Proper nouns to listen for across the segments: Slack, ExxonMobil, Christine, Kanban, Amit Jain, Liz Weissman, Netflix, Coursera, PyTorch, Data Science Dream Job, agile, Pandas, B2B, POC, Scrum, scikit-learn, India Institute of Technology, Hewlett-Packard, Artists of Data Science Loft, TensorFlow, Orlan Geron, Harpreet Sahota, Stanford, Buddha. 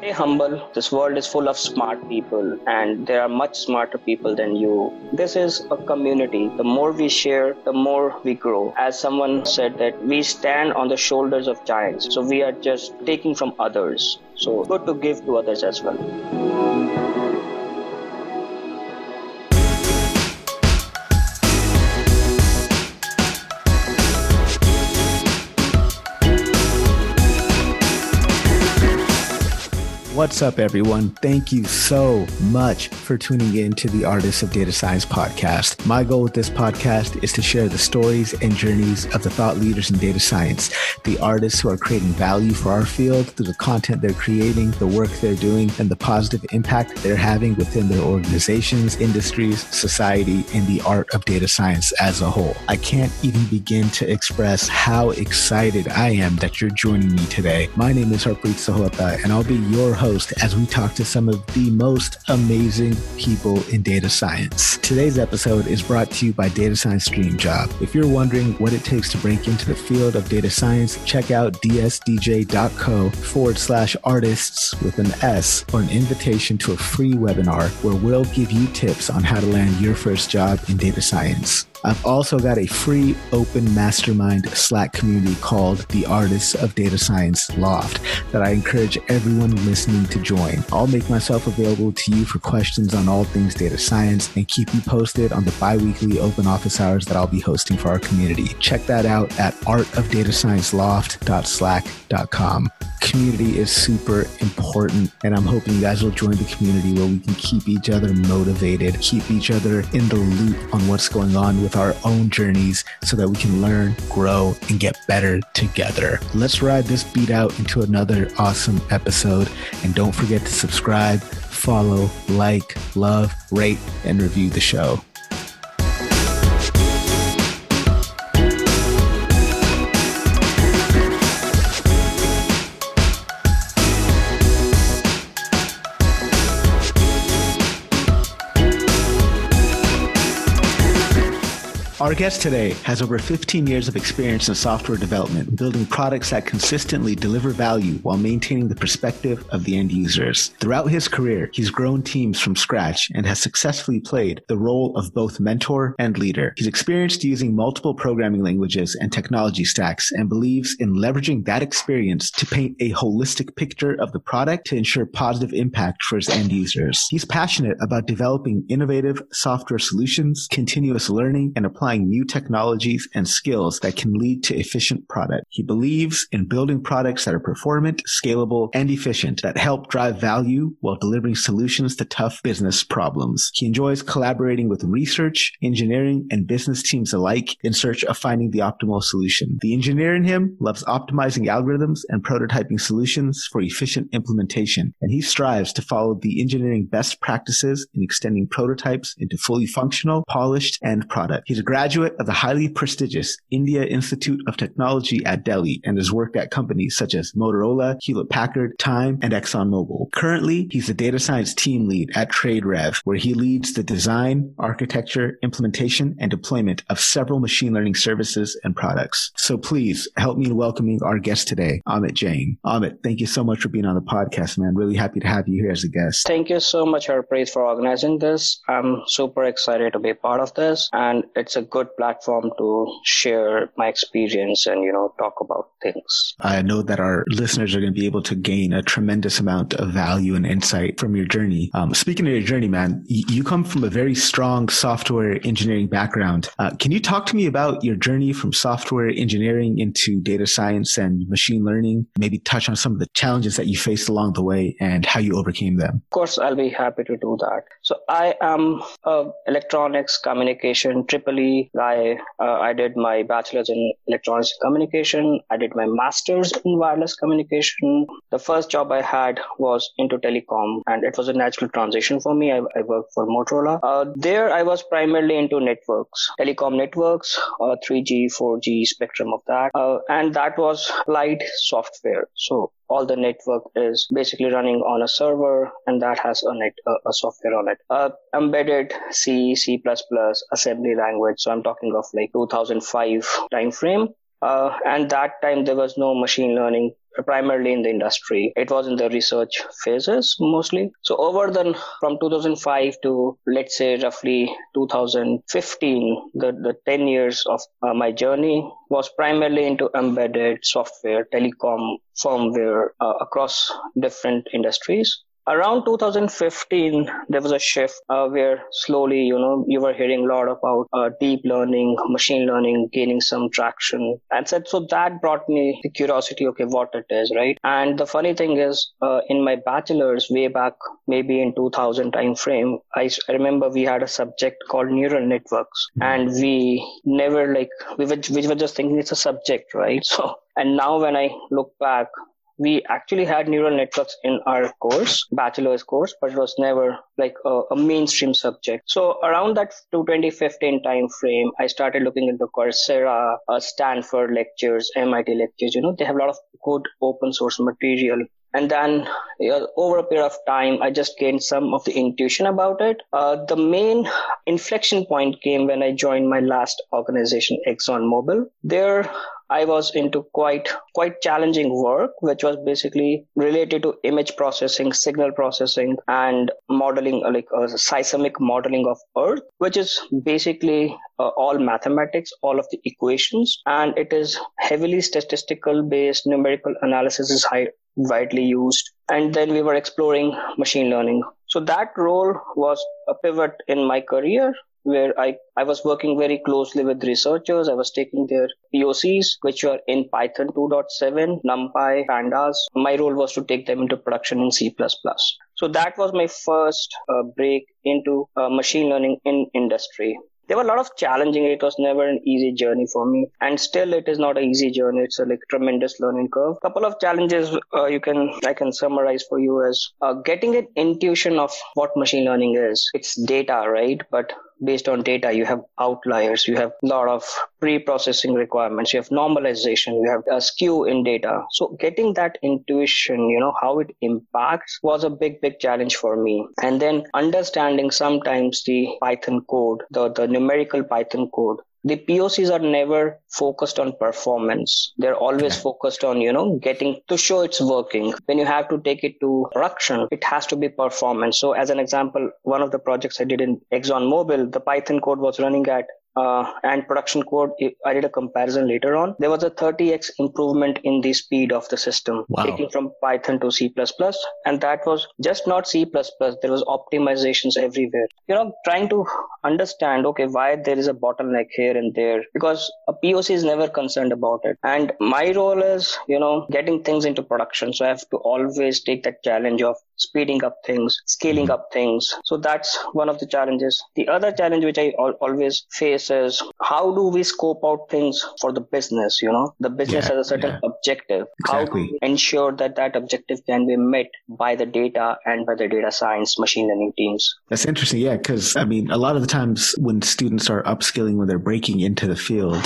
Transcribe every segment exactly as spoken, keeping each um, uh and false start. Stay humble. This world is full of smart people, and there are much smarter people than you. This is a community. The more we share, the more we grow. As someone said, that we stand on the shoulders of giants. So we are just taking from others. So good to give to others as well. What's up, everyone? Thank you so much for tuning in to the Artists of Data Science podcast. My goal with this podcast is to share the stories and journeys of the thought leaders in data science, the artists who are creating value for our field through the content they're creating, the work they're doing, and the positive impact they're having within their organizations, industries, society, and the art of data science as a whole. I can't even begin to express how excited I am that you're joining me today. My name is Harpreet Sahota, and I'll be your host as we talk to some of the most amazing people in data science. Today's episode is brought to you by Data Science Dream Job. If you're wondering what it takes to break into the field of data science, check out dsdj.co forward slash artists with an S for an invitation to a free webinar where we'll give you tips on how to land your first job in data science. I've also got a free open mastermind Slack community called the Artists of Data Science Loft that I encourage everyone listening to join. I'll make myself available to you for questions on all things data science and keep you posted on the bi-weekly open office hours that I'll be hosting for our community. Check that out at art of data science loft dot slack dot com. Community is super important, and I'm hoping you guys will join the community where we can keep each other motivated, keep each other in the loop on what's going on with our own journeys so that we can learn, grow, and get better together. Let's ride this beat out into another awesome episode. And don't forget to subscribe, follow, like, love, rate, and review the show. Our guest today has over fifteen years of experience in software development, building products that consistently deliver value while maintaining the perspective of the end users. Throughout his career, he's grown teams from scratch and has successfully played the role of both mentor and leader. He's experienced using multiple programming languages and technology stacks and believes in leveraging that experience to paint a holistic picture of the product to ensure positive impact for his end users. He's passionate about developing innovative software solutions, continuous learning, and applying new technologies and skills that can lead to efficient product. He believes in building products that are performant, scalable, and efficient that help drive value while delivering solutions to tough business problems. He enjoys collaborating with research, engineering, and business teams alike in search of finding the optimal solution. The engineer in him loves optimizing algorithms and prototyping solutions for efficient implementation, and he strives to follow the engineering best practices in extending prototypes into fully functional, polished, end product. He's a graduate Graduate of the highly prestigious India Institute of Technology at Delhi and has worked at companies such as Motorola, Hewlett-Packard, Time, and ExxonMobil. Currently, he's the data science team lead at TradeRev, where he leads the design, architecture, implementation, and deployment of several machine learning services and products. So please help me in welcoming our guest today, Amit Jain. Amit, thank you so much for being on the podcast, man. Really happy to have you here as a guest. Thank you so much, Harpreet, for organizing this. I'm super excited to be part of this, and it's a good platform to share my experience and, you know, talk about things. I know that our listeners are going to be able to gain a tremendous amount of value and insight from your journey. Um, speaking of your journey, man, you come from a very strong software engineering background. Uh, can you talk to me about your journey from software engineering into data science and machine learning? Maybe touch on some of the challenges that you faced along the way and how you overcame them. Of course, I'll be happy to do that. So I am an electronics communication triple E guy. Uh, I did my bachelor's in electronics communication. I did my master's in wireless communication. The first job I had was into telecom, and it was a natural transition for me. I, I worked for Motorola. Uh, there, I was primarily into networks, telecom networks, uh, three G, four G spectrum of that, uh, and that was applied software. So all the network is basically running on a server, and that has a, net, uh, a software on it. Uh, embedded C, C++, assembly language. So I'm talking of like two thousand five timeframe. Uh, and that time there was no machine learning primarily in the industry. It was in the research phases mostly. So over the, from two thousand five to let's say roughly two thousand fifteen, the, the ten years of uh, my journey was primarily into embedded software, telecom, firmware uh, across different industries. Around two thousand fifteen, there was a shift uh, where slowly, you know, you were hearing a lot about uh, deep learning, machine learning, gaining some traction. And so, so that brought me the curiosity, okay, what it is, right? And the funny thing is, uh, in my bachelor's way back, maybe in two thousand time frame, I, I remember we had a subject called neural networks. And we never like, we were, we were just thinking it's a subject, right? So, and now when I look back, we actually had neural networks in our course, bachelor's course, but it was never like a, a mainstream subject. So around that twenty fifteen time frame, I started looking into Coursera, uh, Stanford lectures, M I T lectures. You know, they have a lot of good open source material. And then you know, over a period of time, I just gained some of the intuition about it. Uh, the main inflection point came when I joined my last organization, ExxonMobil. There, I was into quite quite challenging work, which was basically related to image processing, signal processing, and modeling, like uh, seismic modeling of Earth, which is basically uh, all mathematics, all of the equations, and it is heavily statistical-based. Numerical analysis is high, widely used. And then we were exploring machine learning. So that role was a pivot in my career, where I, I was working very closely with researchers. I was taking their P O Cs, which were in Python two point seven, NumPy, Pandas. My role was to take them into production in C plus plus. So that was my first uh, break into uh, machine learning in industry. There were a lot of challenging. It was never an easy journey for me. And still, it is not an easy journey. It's a like tremendous learning curve. Couple of challenges uh, you can I can summarize for you as uh, getting an intuition of what machine learning is. It's data, right? But based on data, you have outliers, you have a lot of pre-processing requirements, you have normalization, you have a skew in data. So getting that intuition, you know, how it impacts was a big, big challenge for me. And then understanding sometimes the Python code, the, the numerical Python code. The P O Cs are never focused on performance. They're always focused on, you know, getting to show it's working. When you have to take it to production, it has to be performance. So as an example, one of the projects I did in ExxonMobil, the Python code was running at Uh, and production code, I did a comparison later on. There was a thirty x improvement in the speed of the system, wow. taking from Python to C plus plus. And that was just not C plus plus. There was optimizations everywhere. You know, trying to understand, okay, why there is a bottleneck here and there, because a P O C is never concerned about it. And my role is, you know, getting things into production. So I have to always take that challenge of speeding up things, scaling mm-hmm. up things. So that's one of the challenges. The other challenge which I al- always face is how do we scope out things for the business? You know, the business yeah, has a certain yeah. objective. Exactly. How do we ensure that that objective can be met by the data and by the data science machine learning teams? That's interesting. Yeah, because I mean, a lot of the times when students are upskilling, when they're breaking into the field,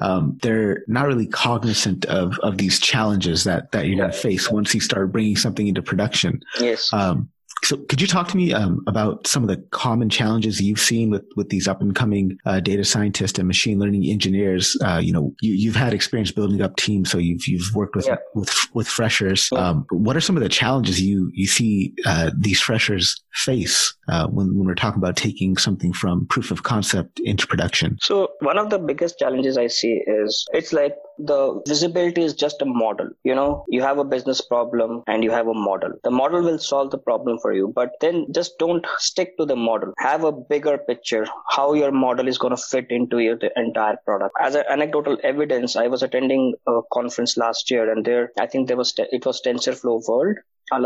um, they're not really cognizant of of these challenges that that you're yeah. going to face once you start bringing something into production. Yes. Um, So could you talk to me um, about some of the common challenges you've seen with, with these up-and-coming uh, data scientists and machine learning engineers? Uh, you know, you, you've had experience building up teams, so you've you've worked with yeah. with, with freshers. Yeah. Um, what are some of the challenges you you see uh, these freshers face uh, when, when we're talking about taking something from proof of concept into production? So one of the biggest challenges I see is it's like the visibility is just a model. You know, you have a business problem and you have a model. The model will solve the problem for you, but then just don't stick to the model. Have a bigger picture, how your model is going to fit into your the entire product. As an anecdotal evidence, I was attending a conference last year, and there, I think there was, it was TensorFlow World.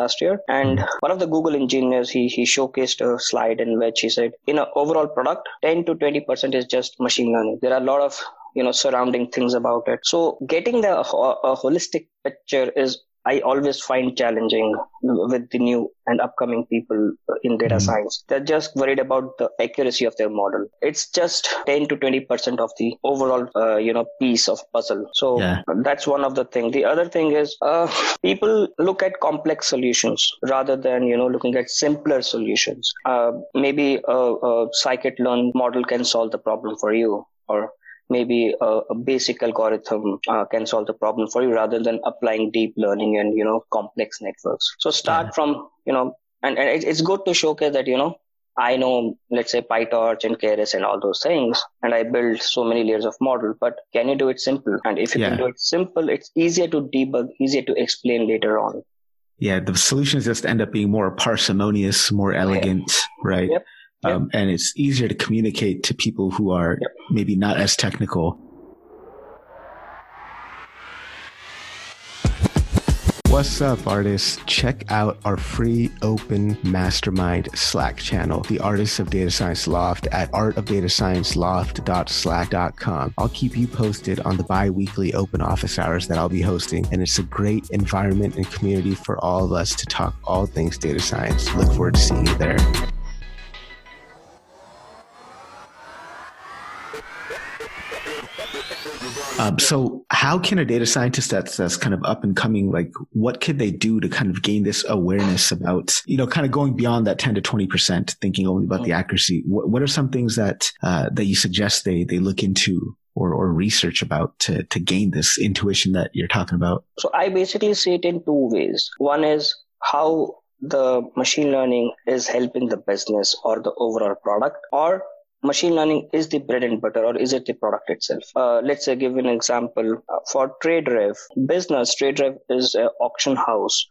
Last year, and one of the Google engineers he he showcased a slide in which he said, in an overall product, ten to twenty percent is just machine learning. There are a lot of you know surrounding things about it. So getting the a, a holistic picture is I always find challenging with the new and upcoming people in data mm-hmm. science. They're just worried about the accuracy of their model. It's just ten to twenty percent of the overall, uh, you know, piece of puzzle. So yeah. that's one of the things. The other thing is uh, people look at complex solutions rather than, you know, looking at simpler solutions. Uh, maybe a, a scikit-learn model can solve the problem for you, or maybe a, a basic algorithm uh, can solve the problem for you, rather than applying deep learning and, you know, complex networks. So start yeah. from, you know, and, and it, it's good to showcase that, you know, I know, let's say, PyTorch and Keras and all those things, and I build so many layers of model, but can you do it simple? And if you yeah. can do it simple, it's easier to debug, easier to explain later on. Yeah, the solutions just end up being more parsimonious, more elegant, yeah. right? Yep. Yep. Um, and it's easier to communicate to people who are yep. maybe not as technical. What's up, artists? Check out our free open mastermind Slack channel, the Artists of Data Science Loft, at art of data science loft dot slack dot com. I'll keep you posted on the bi-weekly open office hours that I'll be hosting, and it's a great environment and community for all of us to talk all things data science. Look forward to seeing you there. Um, so how can a data scientist that's, that's kind of up and coming, like what could they do to kind of gain this awareness about, you know, kind of going beyond that ten to twenty percent, thinking only about the accuracy? What, what are some things that uh, that you suggest they they look into or, or research about to, to gain this intuition that you're talking about? So I basically see it in two ways. One is how the machine learning is helping the business or the overall product, or machine learning is the bread and butter, or is it the product itself? Uh, let's say, give an example for TradeRev business. TradeRev is an auction house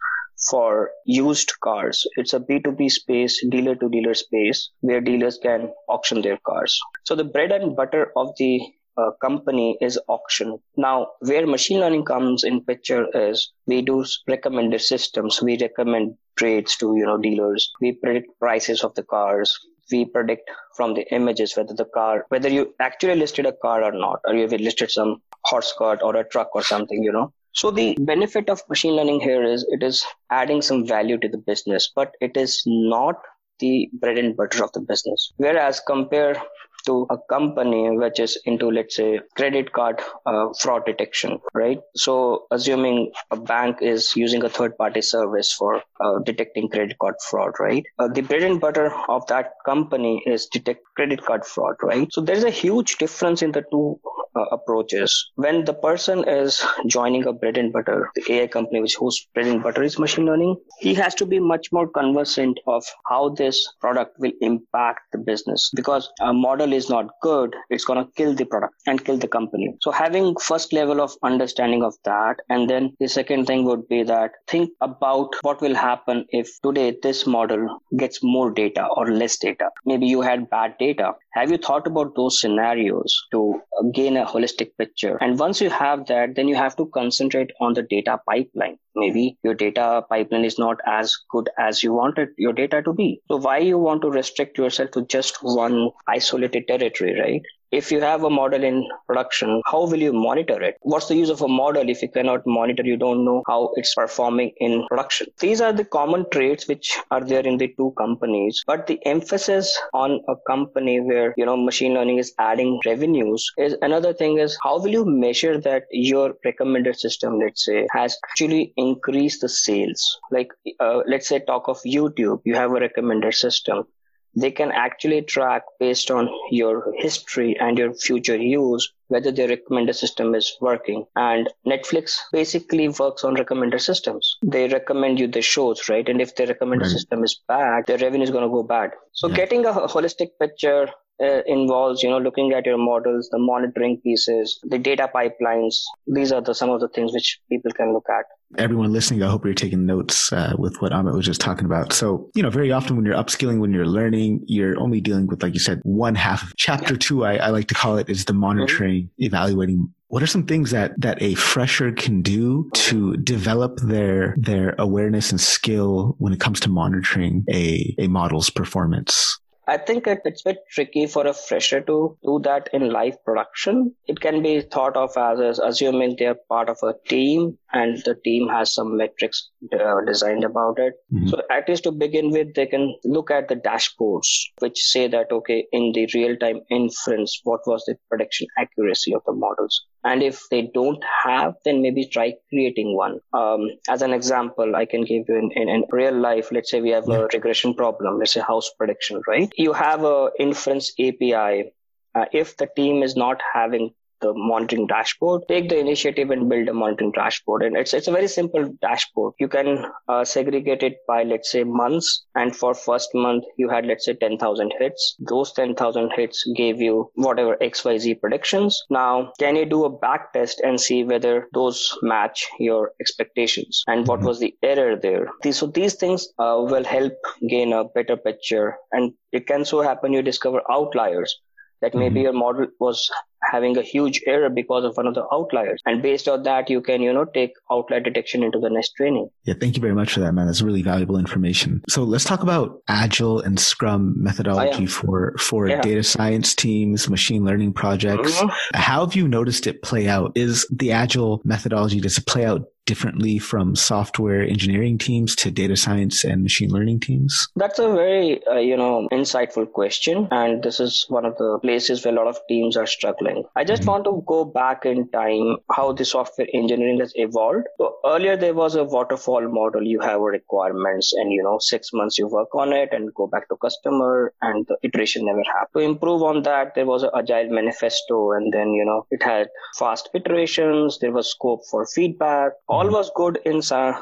for used cars. It's a B two B space, dealer to dealer space, where dealers can auction their cars. So the bread and butter of the uh, company is auction. Now, where machine learning comes in picture is we do recommender systems. We recommend trades to, you know, dealers. We predict prices of the cars. We predict from the images whether the car, whether you actually listed a car or not, or you've listed some horse cart or a truck or something, you know. So the benefit of machine learning here is it is adding some value to the business, but it is not the bread and butter of the business. Whereas compare to a company which is into, let's say, credit card uh, fraud detection, right? So assuming a bank is using a third-party service for uh, detecting credit card fraud, right? Uh, the bread and butter of that company is detect credit card fraud, right? So there's a huge difference in the two uh, approaches. When the person is joining a bread and butter, the A I company which hosts bread and butter is machine learning, he has to be much more conversant of how this product will impact the business, because a model is not good, it's going to kill the product and kill the company. So having first level of understanding of that, and then the second thing would be that think about what will happen if today this model gets more data or less data. Maybe you had bad data. Have you thought about those scenarios to gain a holistic picture? And once you have that, then you have to concentrate on the data pipeline. Maybe your data pipeline is not as good as you wanted your data to be. So why you want to restrict yourself to just one isolated territory, right? If you have a model in production, how will you monitor it? What's the use of a model if you cannot monitor, you don't know how it's performing in production? These are the common traits which are there in the two companies. But the emphasis on a company where, you know, machine learning is adding revenues is another thing is how will you measure that your recommender system, let's say, has actually increased the sales? Like, uh, let's say talk of YouTube, you have a recommender system. They can actually track based on your history and your future use whether their recommender system is working. And Netflix basically works on recommender systems. They recommend you the shows, right? And if their recommender right. system is bad, their revenue is going to go bad. So yeah. getting a holistic picture uh, involves, you know, looking at your models, the monitoring pieces, the data pipelines. These are the some of the things which people can look at. Everyone listening, I hope you're taking notes uh, with what Amit was just talking about. So, you know, very often when you're upskilling, when you're learning, you're only dealing with, like you said, one half of chapter two, I, I like to call it, is the monitoring, mm-hmm. evaluating. What are some things that, that a fresher can do to develop their their awareness and skill when it comes to monitoring a, a model's performance? I think it, it's a bit tricky for a fresher to do that in live production. It can be thought of as, as assuming they're part of a team and the team has some metrics uh, designed about it. Mm-hmm. So at least to begin with, they can look at the dashboards, which say that, okay, in the real-time inference, what was the prediction accuracy of the models? And if they don't have, then maybe try creating one. Um, as an example, I can give you in, in, in real life, let's say we have yeah. a regression problem, let's say house prediction, right? You have a inference A P I. Uh, if the team is not having the monitoring dashboard. Take the initiative and build a monitoring dashboard. And it's it's a very simple dashboard. You can uh, segregate it by, let's say, months. And for first month, you had, let's say, ten thousand hits. Those ten thousand hits gave you whatever X Y Z predictions. Now, can you do a back test and see whether those match your expectations? And what was the error there? These, so these things uh, will help gain a better picture. And it can so happen you discover outliers, that maybe your model was having a huge error because of one of the outliers. And based on that, you can, you know, take outlier detection into the next training. Yeah, thank you very much for that, man. That's really valuable information. So let's talk about Agile and Scrum methodology oh, yeah. for, for yeah. data science teams, machine learning projects. Mm-hmm. How have you noticed it play out? Is the Agile methodology, does it play out differently from software engineering teams to data science and machine learning teams? That's a very, uh, you know, insightful question. And this is one of the places where a lot of teams are struggling. I just mm-hmm. want to go back in time, how the software engineering has evolved. So earlier, there was a waterfall model. You have requirements and, you know, six months you work on it and go back to customer, and the iteration never happened. To improve on that, there was an agile manifesto, and then, you know, it had fast iterations. There was scope for feedback. All was good in,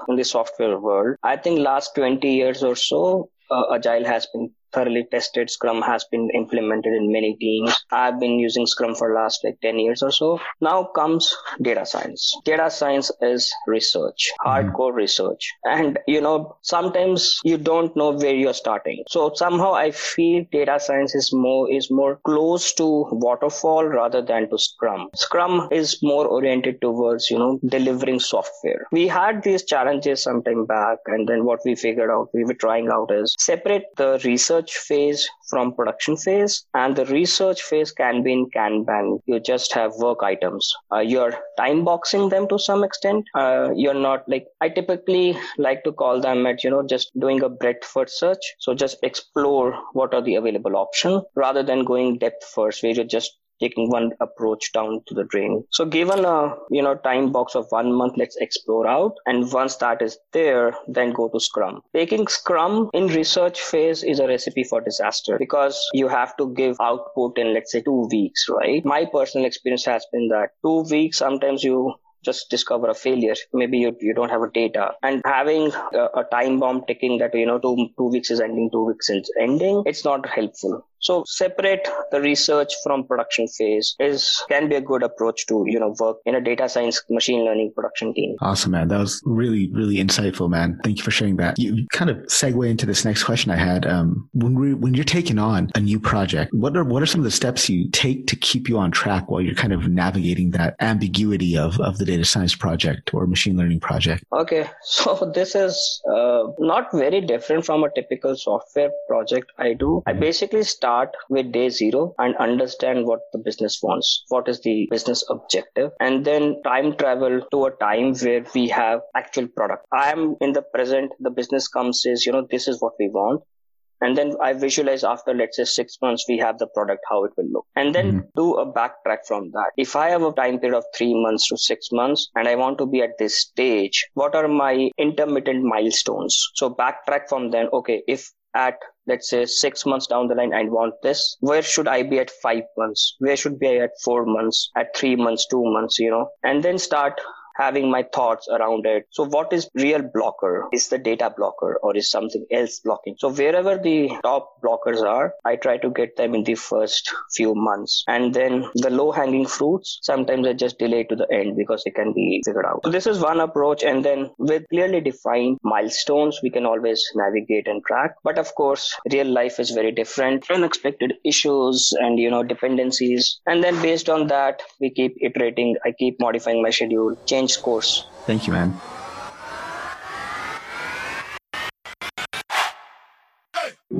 in the software world. I think last twenty years or so, uh, Agile has been thoroughly tested. Scrum has been implemented in many teams. I've been using Scrum for last like ten years or so. Now comes data science. Data science is research, hardcore research. And, you know, sometimes you don't know where you're starting. So somehow I feel data science is more, is more close to waterfall rather than to Scrum. Scrum is more oriented towards, you know, delivering software. We had these challenges some time back. And then what we figured out, we were trying out is separate the research phase from production phase, and the research phase can be in Kanban. You just have work items. Uh, you're time boxing them to some extent. Uh, you're not like, I typically like to call them at, you know, just doing a breadth first search. So just explore what are the available options rather than going depth first, where you're just taking one approach down to the drain. So given a, you know, time box of one month, let's explore out. And once that is there, then go to Scrum. Taking Scrum in research phase is a recipe for disaster, because you have to give output in, let's say, two weeks, right? My personal experience has been that two weeks, sometimes you just discover a failure. Maybe you you don't have a data. And having a, a time bomb ticking that, you know, two, two weeks is ending, two weeks is ending, it's not helpful. So separate the research from production phase is can be a good approach to, you know, work in a data science, machine learning, production team. Awesome, man. That was really, really insightful, man. Thank you for sharing that. You kind of segue into this next question I had. Um, when we, when you're taking on a new project, what are, what are some of the steps you take to keep you on track while you're kind of navigating that ambiguity of, of the data science project or machine learning project? Okay. So this is uh, not very different from a typical software project I do. I basically start Start with day zero and understand what the business wants, what is the business objective, and then time travel to a time where we have actual product. I am in the present, the business comes, says, you know, this is what we want. And then I visualize after, let's say, six months, we have the product, how it will look. And then mm-hmm. do a backtrack from that. If I have a time period of three months to six months, and I want to be at this stage, what are my intermittent milestones? So backtrack from then, okay, if at let's say six months down the line, I want this. Where should I be at five months? Where should be I at four months, at three months, two months, you know, and then start having my thoughts around it. So what is real blocker? Is the data blocker or is something else blocking? So wherever the top blockers are, I try to get them in the first few months. And then the low hanging fruits, sometimes I just delay to the end because it can be figured out. So this is one approach. And then with clearly defined milestones, we can always navigate and track. But of course, real life is very different. Unexpected issues and, you know, dependencies. And then based on that, we keep iterating. I keep modifying my schedule, change course. Thank you, man.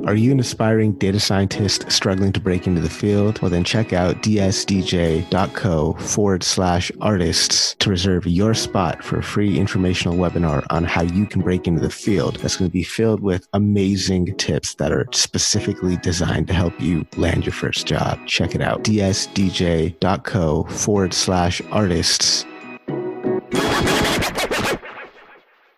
Are you an aspiring data scientist struggling to break into the field? Well, then check out dsdj.co forward slash artists to reserve your spot for a free informational webinar on how you can break into the field. That's going to be filled with amazing tips that are specifically designed to help you land your first job. Check it out. dsdj.co forward slash artists.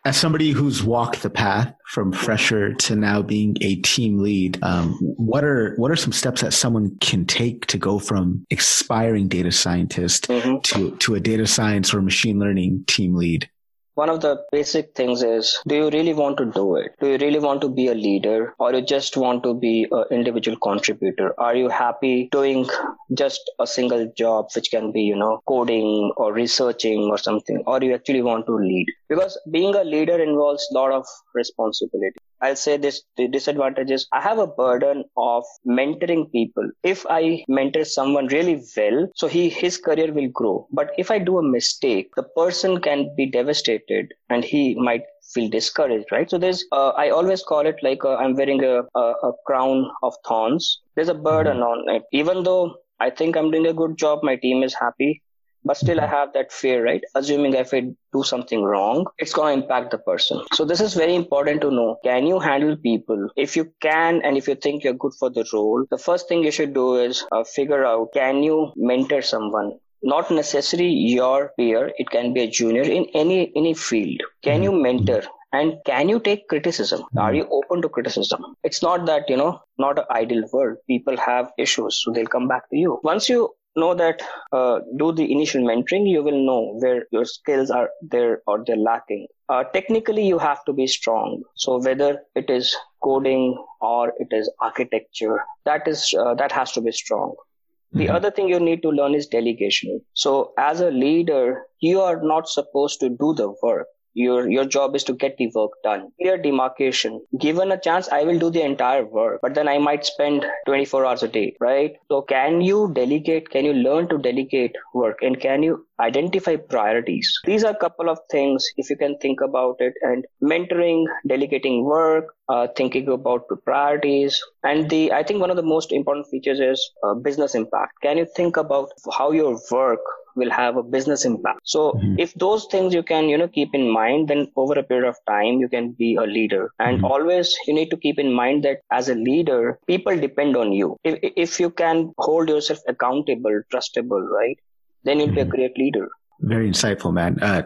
As somebody who's walked the path from fresher to now being a team lead, um, what are what are some steps that someone can take to go from aspiring data scientist mm-hmm. to, to a data science or machine learning team lead? One of the basic things is, do you really want to do it? Do you really want to be a leader, or you just want to be an individual contributor? Are you happy doing just a single job, which can be, you know, coding or researching or something, or you actually want to lead? Because being a leader involves a lot of responsibility. I'll say this, the disadvantage is I have a burden of mentoring people. If I mentor someone really well, so he, his career will grow. But if I do a mistake, the person can be devastated and he might feel discouraged, right? So there's, uh, I always call it like a, I'm wearing a, a, a crown of thorns. There's a burden on it. Even though I think I'm doing a good job, my team is happy, but still I have that fear, right? Assuming if I do something wrong, it's going to impact the person. So this is very important to know. Can you handle people? If you can, and if you think you're good for the role, the first thing you should do is uh, figure out, can you mentor someone? Not necessarily your peer. It can be a junior in any, any field. Can you mentor? And can you take criticism? Are you open to criticism? It's not that, you know, not an ideal world. People have issues, so they'll come back to you. Once you know that, uh, do the initial mentoring, you will know where your skills are there or they're lacking. Uh, technically, you have to be strong. So whether it is coding or it is architecture, that is, uh, that has to be strong. The other thing you need to learn is delegation. So as a leader, you are not supposed to do the work. Your your job is to get the work done. Clear demarcation. Given a chance, I will do the entire work, but then I might spend twenty-four hours a day, right? So can you delegate? Can you learn to delegate work? And can you identify priorities? These are a couple of things, if you can think about it, and mentoring, delegating work, uh, thinking about the priorities. And the, I think one of the most important features is uh, business impact. Can you think about how your work will have a business impact? So mm-hmm. if those things you can, you know, keep in mind, then over a period of time, you can be a leader. And mm-hmm. always you need to keep in mind that as a leader, people depend on you. If, if you can hold yourself accountable, trustable, right? Then you'll be a great leader. Very insightful, man. Uh,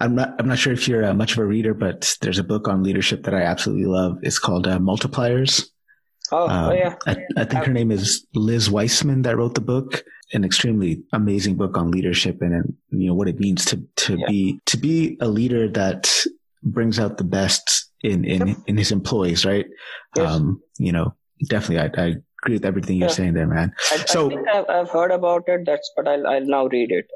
I'm not, I'm not sure if you're uh, much of a reader, but there's a book on leadership that I absolutely love. It's called uh, Multipliers. Oh, um, oh yeah. I, I think her name is Liz Weissman that wrote the book. An extremely amazing book on leadership and, and you know, what it means to, to yeah. be, to be a leader that brings out the best in, in, yep. in his employees, right? Yes. Um, you know, definitely. I, I, agree with everything you're yeah. saying there, man. I, so I think I've, I've heard about it. That's, but I'll, I'll now read it.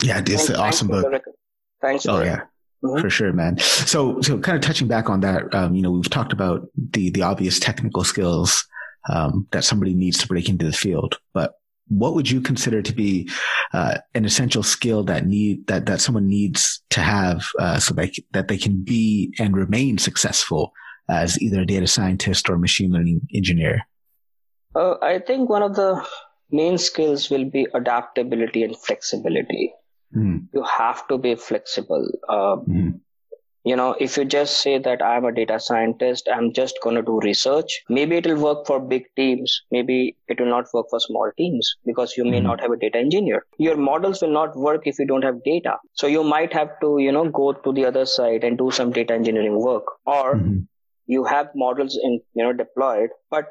Yeah, it's thanks, an awesome thanks book. Rec- thanks. Oh yeah, mm-hmm. for sure, man. So, so kind of touching back on that, um, you know, we've talked about the the obvious technical skills um, that somebody needs to break into the field, but what would you consider to be uh, an essential skill that need that that someone needs to have uh, so that that they can be and remain successful as either a data scientist or machine learning engineer? Uh, I think one of the main skills will be adaptability and flexibility. Mm. You have to be flexible. Uh, mm. You know, if you just say that I'm a data scientist, I'm just going to do research, maybe it will work for big teams. Maybe it will not work for small teams because you may mm. not have a data engineer. Your models will not work if you don't have data. So you might have to, you know, go to the other side and do some data engineering work, or mm. you have models in, you know, deployed, but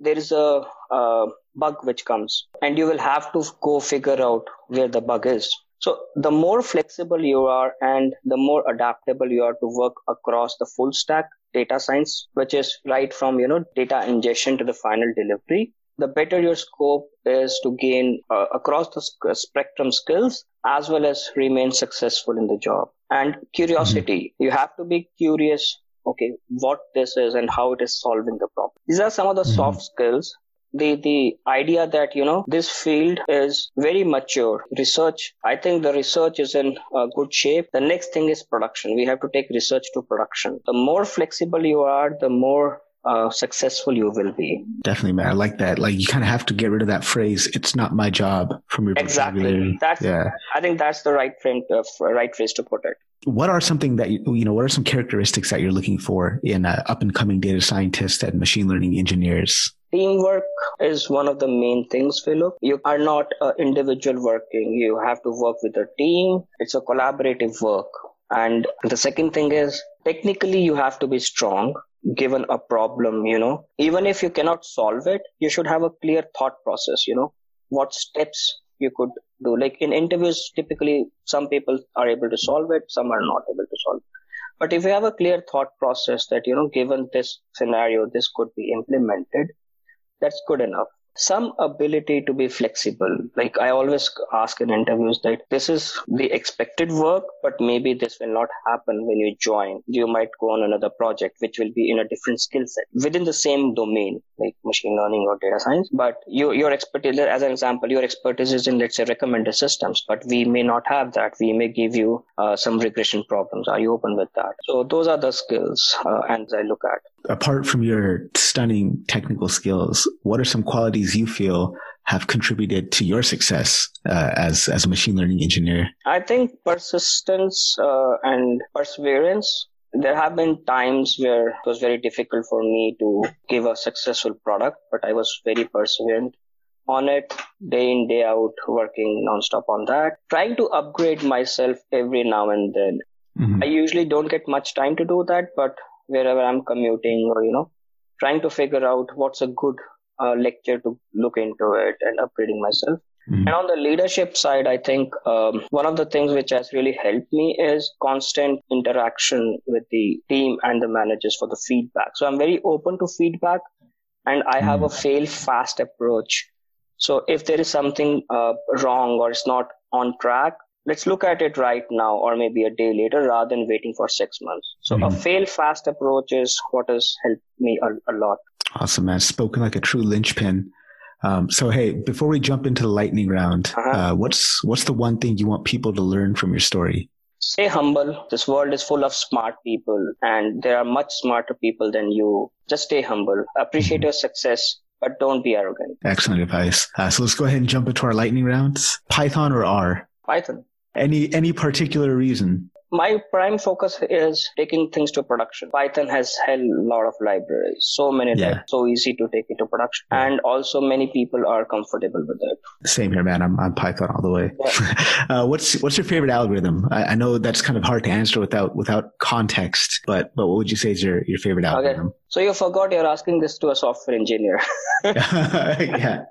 there is a uh, bug which comes and you will have to go figure out where the bug is. So the more flexible you are and the more adaptable you are to work across the full stack data science, which is right from, you know, data ingestion to the final delivery, the better your scope is to gain uh, across the sc- spectrum skills as well as remain successful in the job. And curiosity, you have to be curious. Okay, what this is and how it is solving the problem. These are some of the mm-hmm. soft skills. The the idea that, you know, this field is very mature. Research, I think the research is in uh, good shape. The next thing is production. We have to take research to production. The more flexible you are, the more uh, successful you will be. Definitely, man. I like that. Like, you kind of have to get rid of that phrase, it's not my job, from your vocabulary. Exactly. That's, yeah. I think that's the right frame, uh, right phrase to put it. What are something that, you know, what are some characteristics that you're looking for in uh, up and coming data scientists and machine learning engineers? Teamwork is one of the main things we look. You are not an uh, individual working. You have to work with a team. It's a collaborative work. And the second thing is technically you have to be strong given a problem, you know. Even if you cannot solve it, you should have a clear thought process, you know, what steps you could do. Like in interviews, typically some people are able to solve it, some are not able to solve it. But if you have a clear thought process that, you know, given this scenario, this could be implemented, that's good enough. Some ability to be flexible. Like I always ask in interviews that this is the expected work, but maybe this will not happen when you join. You might go on another project, which will be in a different skill set within the same domain, like machine learning or data science. But you, your expertise, as an example, your expertise is in, let's say, recommender systems, but we may not have that. We may give you uh, some regression problems. Are you open with that? So those are the skills uh, and I look at. Apart from your stunning technical skills, what are some qualities you feel have contributed to your success uh, as, as a machine learning engineer? I think persistence uh, and perseverance. There have been times where it was very difficult for me to give a successful product, but I was very perseverant on it, day in, day out, working nonstop on that, trying to upgrade myself every now and then. Mm-hmm. I usually don't get much time to do that, but wherever I'm commuting or, you know, trying to figure out what's a good uh, lecture to look into it and upgrading myself. Mm-hmm. And on the leadership side, I think um, one of the things which has really helped me is constant interaction with the team and the managers for the feedback. So I'm very open to feedback and I have mm-hmm. a fail fast approach. So if there is something uh, wrong or it's not on track, let's look at it right now or maybe a day later rather than waiting for six months. So mm-hmm. a fail fast approach is what has helped me a, a lot. Awesome, man. Spoken like a true linchpin. Um, so, hey, before we jump into the lightning round, uh-huh. uh, what's what's the one thing you want people to learn from your story? Stay humble. This world is full of smart people and there are much smarter people than you. Just stay humble. Appreciate mm-hmm. your success, but don't be arrogant. Excellent advice. Uh, so let's go ahead and jump into our lightning rounds. Python or R? Python. Any any particular reason? My prime focus is taking things to production. Python has hell lot of libraries, so many, yeah. types, so easy to take it to production. Yeah. And also many people are comfortable with it. Same here, man. I'm I'm Python all the way. Yeah. uh, what's what's your favorite algorithm? I, I know that's kind of hard to answer without without context, but but what would you say is your, your favorite algorithm? Okay. So you forgot you're asking this to a software engineer. yeah.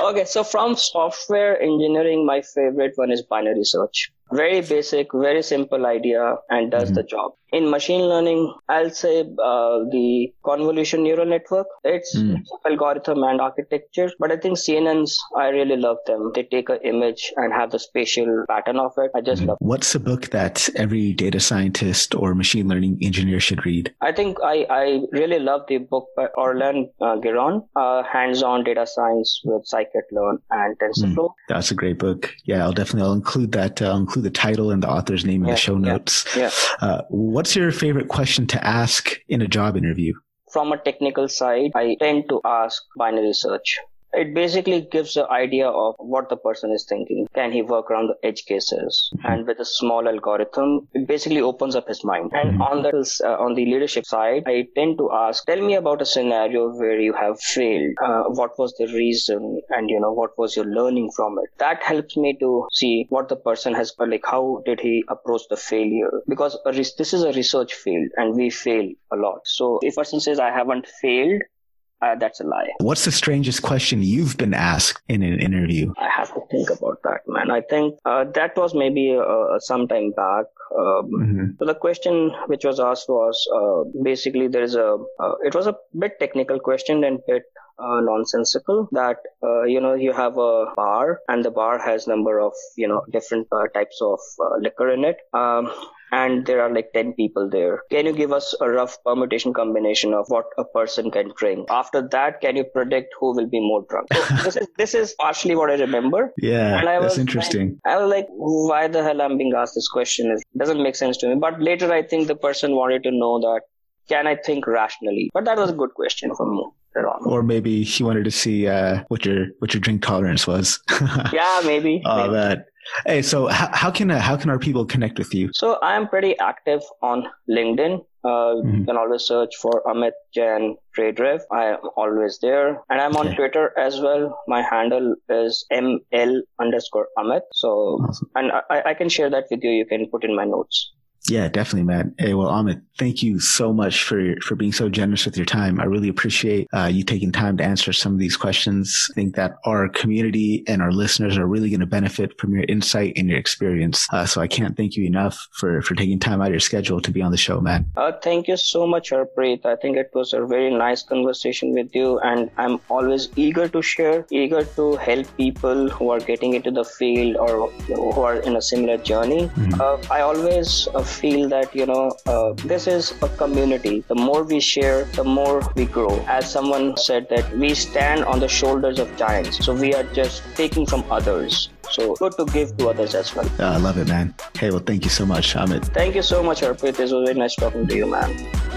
Okay, so from software engineering, my favorite one is binary search. Very basic, very simple idea and does mm-hmm. the job. In machine learning, I'll say uh, the convolution neural network. It's mm. algorithm and architecture, but I think C N Ns, I really love them. They take an image and have the spatial pattern of it. I just mm. love them. What's a book that every data scientist or machine learning engineer should read? I think I, I really love the book by Orlan uh, Geron, uh, Hands-on Data Science with Scikit-Learn and TensorFlow. Mm. That's a great book. Yeah, I'll definitely I'll include that. I'll include the title and the author's name in yeah, the show notes. Yeah, yeah. Uh, what's your favorite question to ask in a job interview? From a technical side, I tend to ask binary search. It basically gives the idea of what the person is thinking. Can he work around the edge cases? Mm-hmm. And with a small algorithm, it basically opens up his mind. And mm-hmm. on the uh, on the leadership side, I tend to ask, tell me about a scenario where you have failed. Uh, what was the reason? And, you know, what was your learning from it? That helps me to see what the person has, like, how did he approach the failure? Because a res- this is a research field and we fail a lot. So if a person says, I haven't failed, Uh, that's a lie. What's the strangest question you've been asked in an interview? I have to think about that, man. I think uh, that was maybe uh, some time back. Um, mm-hmm. So the question which was asked was uh, basically there is a, uh, it was a bit technical question and bit uh, nonsensical that, uh, you know, you have a bar and the bar has number of, you know, different uh, types of uh, liquor in it. Um, And there are like ten people there. Can you give us a rough permutation combination of what a person can drink? After that, can you predict who will be more drunk? So this is this is partially what I remember. Yeah, and I that's was interesting. Like, I was like, why the hell I'm being asked this question? It doesn't make sense to me. But later, I think the person wanted to know that, can I think rationally? But that was a good question for me. Or maybe he wanted to see uh, what your what your drink tolerance was. yeah, maybe. All maybe. that. Hey, so how, how can uh, how can our people connect with you? So I'm pretty active on LinkedIn. Uh, mm-hmm. You can always search for Amit Jain TradeRev. I am always there. And I'm okay. on Twitter as well. My handle is M L underscore Amit. So, awesome. And I, I can share that with you. You can put in my notes. Yeah, definitely, Matt. Hey, well, Amit, thank you so much for, for being so generous with your time. I really appreciate uh, you taking time to answer some of these questions. I think that our community and our listeners are really going to benefit from your insight and your experience. Uh, so I can't thank you enough for, for taking time out of your schedule to be on the show, Matt. Uh, thank you so much, Harpreet. I think it was a very nice conversation with you, and I'm always eager to share, eager to help people who are getting into the field or who are in a similar journey. Mm-hmm. Uh, I always uh, feel that, you know, uh, this is a community. The more we share, the more we grow. As someone said, that we stand on the shoulders of giants. So we are just taking from others. So good to give to others as well. Oh, I love it, man. Hey, well, thank you so much, Amit. Thank you so much, Harpreet. It was very nice talking to you, man.